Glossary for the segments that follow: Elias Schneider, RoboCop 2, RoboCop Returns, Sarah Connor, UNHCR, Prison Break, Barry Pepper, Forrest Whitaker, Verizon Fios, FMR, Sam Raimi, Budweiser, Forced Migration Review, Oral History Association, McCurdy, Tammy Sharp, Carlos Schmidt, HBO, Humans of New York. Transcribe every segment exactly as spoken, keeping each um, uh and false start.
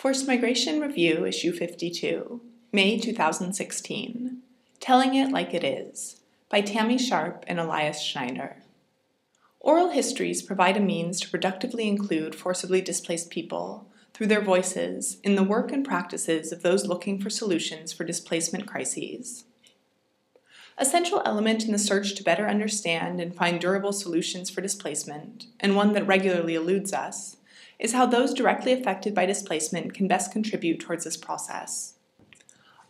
Forced Migration Review, Issue fifty-two, May two thousand sixteen, Telling It Like It Is, by Tammy Sharp and Elias Schneider. Oral histories provide a means to productively include forcibly displaced people, through their voices, in the work and practices of those looking for solutions for displacement crises. A central element in the search to better understand and find durable solutions for displacement, and one that regularly eludes us, is how those directly affected by displacement can best contribute towards this process.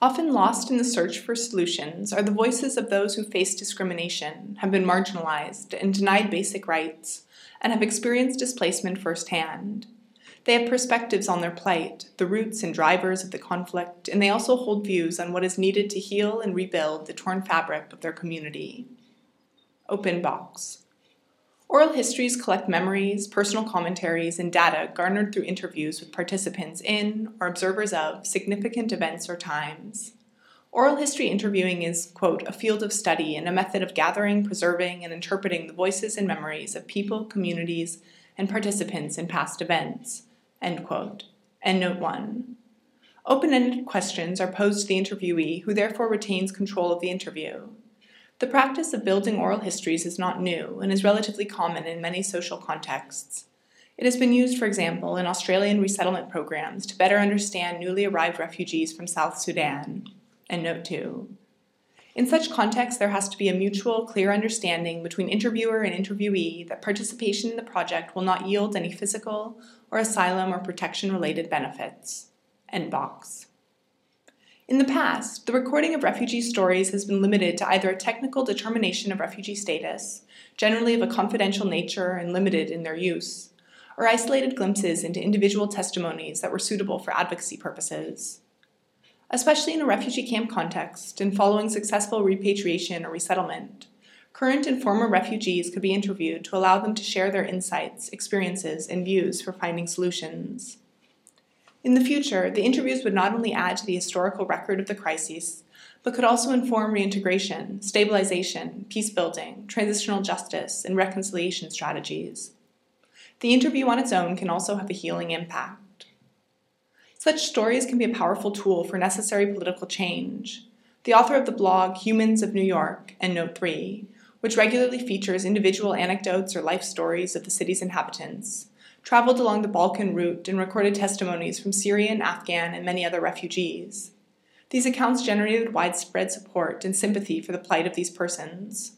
Often lost in the search for solutions are the voices of those who face discrimination, have been marginalized and denied basic rights, and have experienced displacement firsthand. They have perspectives on their plight, the roots and drivers of the conflict, and they also hold views on what is needed to heal and rebuild the torn fabric of their community. Open box. Oral histories collect memories, personal commentaries, and data garnered through interviews with participants in, or observers of, significant events or times. Oral history interviewing is, quote, a field of study and a method of gathering, preserving, and interpreting the voices and memories of people, communities, and participants in past events, end quote. End note one. Open-ended questions are posed to the interviewee, who therefore retains control of the interview. The practice of building oral histories is not new and is relatively common in many social contexts. It has been used, for example, in Australian resettlement programs to better understand newly arrived refugees from South Sudan. And note two. In such contexts, there has to be a mutual, clear understanding between interviewer and interviewee that participation in the project will not yield any physical or asylum or protection-related benefits. End box. In the past, the recording of refugee stories has been limited to either a technical determination of refugee status, generally of a confidential nature and limited in their use, or isolated glimpses into individual testimonies that were suitable for advocacy purposes. Especially in a refugee camp context and following successful repatriation or resettlement, current and former refugees could be interviewed to allow them to share their insights, experiences, and views for finding solutions. In the future, the interviews would not only add to the historical record of the crises, but could also inform reintegration, stabilization, peace-building, transitional justice, and reconciliation strategies. The interview on its own can also have a healing impact. Such stories can be a powerful tool for necessary political change. The author of the blog Humans of New York, and Note three, which regularly features individual anecdotes or life stories of the city's inhabitants, traveled along the Balkan route and recorded testimonies from Syrian, Afghan, and many other refugees. These accounts generated widespread support and sympathy for the plight of these persons.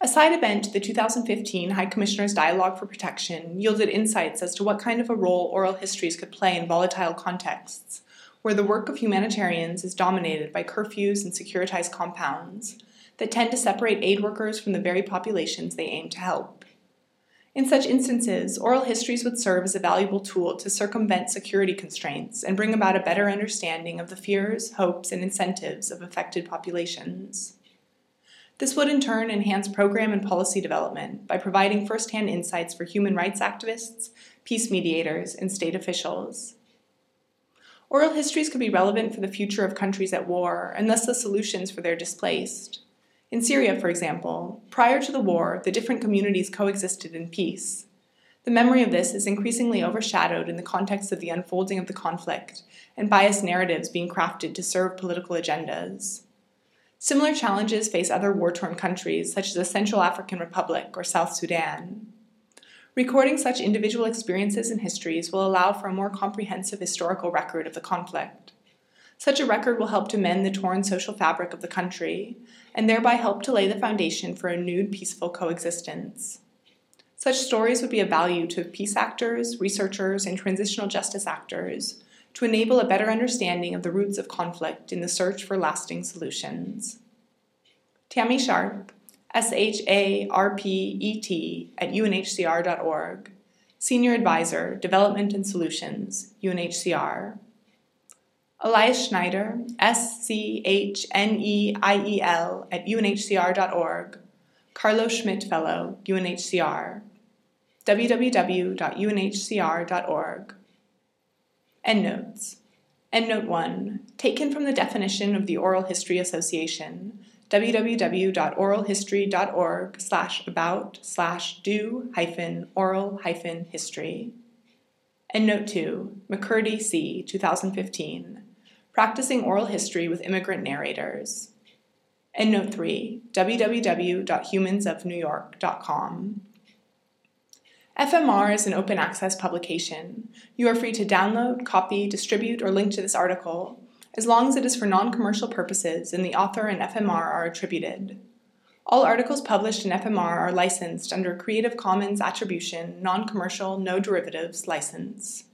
A side event to the two thousand fifteen High Commissioner's Dialogue for Protection yielded insights as to what kind of a role oral histories could play in volatile contexts, where the work of humanitarians is dominated by curfews and securitized compounds that tend to separate aid workers from the very populations they aim to help. In such instances, oral histories would serve as a valuable tool to circumvent security constraints and bring about a better understanding of the fears, hopes, and incentives of affected populations. This would in turn enhance program and policy development by providing firsthand insights for human rights activists, peace mediators, and state officials. Oral histories could be relevant for the future of countries at war and thus the solutions for their displaced. In Syria, for example, prior to the war, the different communities coexisted in peace. The memory of this is increasingly overshadowed in the context of the unfolding of the conflict and biased narratives being crafted to serve political agendas. Similar challenges face other war-torn countries, such as the Central African Republic or South Sudan. Recording such individual experiences and histories will allow for a more comprehensive historical record of the conflict. Such a record will help to mend the torn social fabric of the country, and thereby help to lay the foundation for a renewed peaceful coexistence. Such stories would be of value to peace actors, researchers, and transitional justice actors to enable a better understanding of the roots of conflict in the search for lasting solutions. Tammy Sharp, S H A R P E T, at U N H C R dot org, Senior Advisor, Development and Solutions, U N H C R. Elias Schneider, S C H N E I E L, at U N H C R dot org, Carlos Schmidt Fellow, U N H C R, w w w dot u n h c r dot org. Endnotes. Endnote one, taken from the definition of the Oral History Association, w w w dot oral history dot org slash about slash do hyphen oral hyphen history. And note two, McCurdy C, two thousand fifteen, Practicing Oral History with Immigrant Narrators. And note three, w w w dot humans of new york dot com. F M R is an open access publication. You are free to download, copy, distribute, or link to this article, as long as it is for non-commercial purposes and the author and F M R are attributed. All articles published in F M R are licensed under a Creative Commons Attribution, Non-Commercial, No Derivatives license.